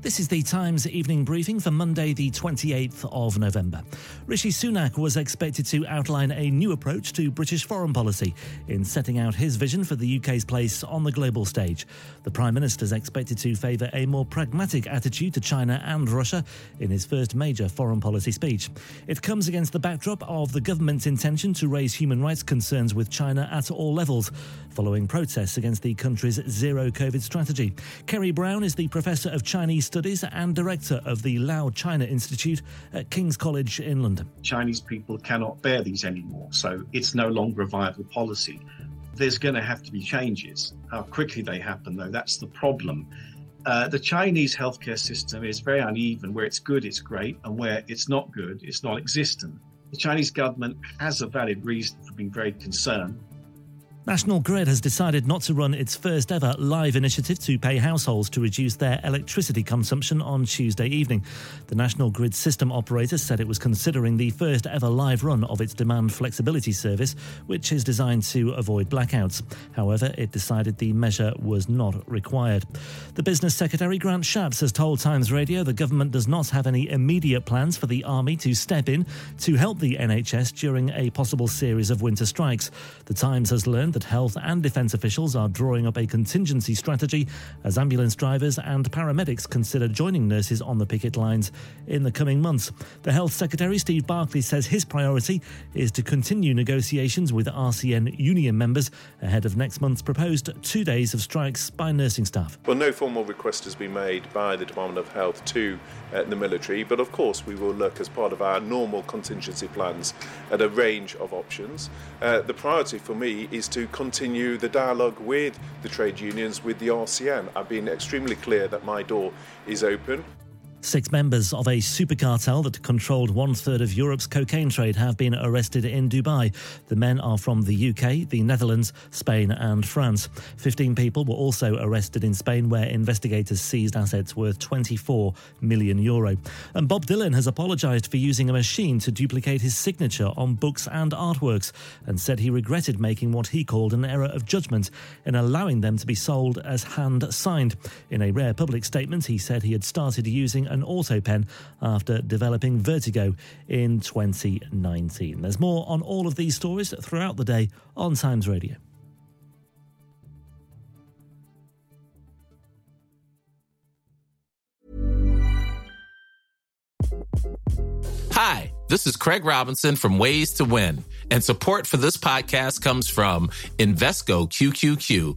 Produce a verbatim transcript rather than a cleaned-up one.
This is the Times evening briefing for Monday the twenty-eighth of November. Rishi Sunak was expected to outline a new approach to British foreign policy in setting out his vision for the U K's place on the global stage. The Prime Minister is expected to favour a more pragmatic attitude to China and Russia in his first major foreign policy speech. It comes against the backdrop of the government's intention to raise human rights concerns with China at all levels, following protests against the country's zero-COVID strategy. Kerry Brown is the Professor of Chinese Studies and Director of the Lao China Institute at King's College in London. Chinese people cannot bear these anymore, so it's no longer a viable policy. There's going to have to be changes. How quickly they happen, though, that's the problem. Uh, the Chinese healthcare system is very uneven. Where it's good, it's great, and where it's not good, it's non-existent. The Chinese government has a valid reason for being very concerned. National Grid has decided not to run its first ever live initiative to pay households to reduce their electricity consumption on Tuesday evening. The National Grid system operator said it was considering the first ever live run of its demand flexibility service, which is designed to avoid blackouts. However, it decided the measure was not required. The business secretary, Grant Shapps, has told Times Radio the government does not have any immediate plans for the army to step in to help the N H S during a possible series of winter strikes. The Times has learned that health and defence officials are drawing up a contingency strategy as ambulance drivers and paramedics consider joining nurses on the picket lines in the coming months. The Health Secretary, Steve Barclay, says his priority is to continue negotiations with R C N union members ahead of next month's proposed two days of strikes by nursing staff. Well, no formal request has been made by the Department of Health to uh, the military, but of course we will look as part of our normal contingency plans at a range of options. Uh, the priority for me is to continue the dialogue with the trade unions, with the R C N. I've been extremely clear that my door is open. Six members of a super cartel that controlled one-third of Europe's cocaine trade have been arrested in Dubai. The men are from the U K, the Netherlands, Spain and France. Fifteen people were also arrested in Spain, where investigators seized assets worth twenty-four million euro. And Bob Dylan has apologised for using a machine to duplicate his signature on books and artworks, and said he regretted making what he called an error of judgment in allowing them to be sold as hand-signed. In a rare public statement, he said he had started using an auto pen after developing vertigo in twenty nineteen. There's more on all of these stories throughout the day on Times Radio. Hi, this is Craig Robinson from Ways to Win, and support for this podcast comes from Invesco Q Q Q,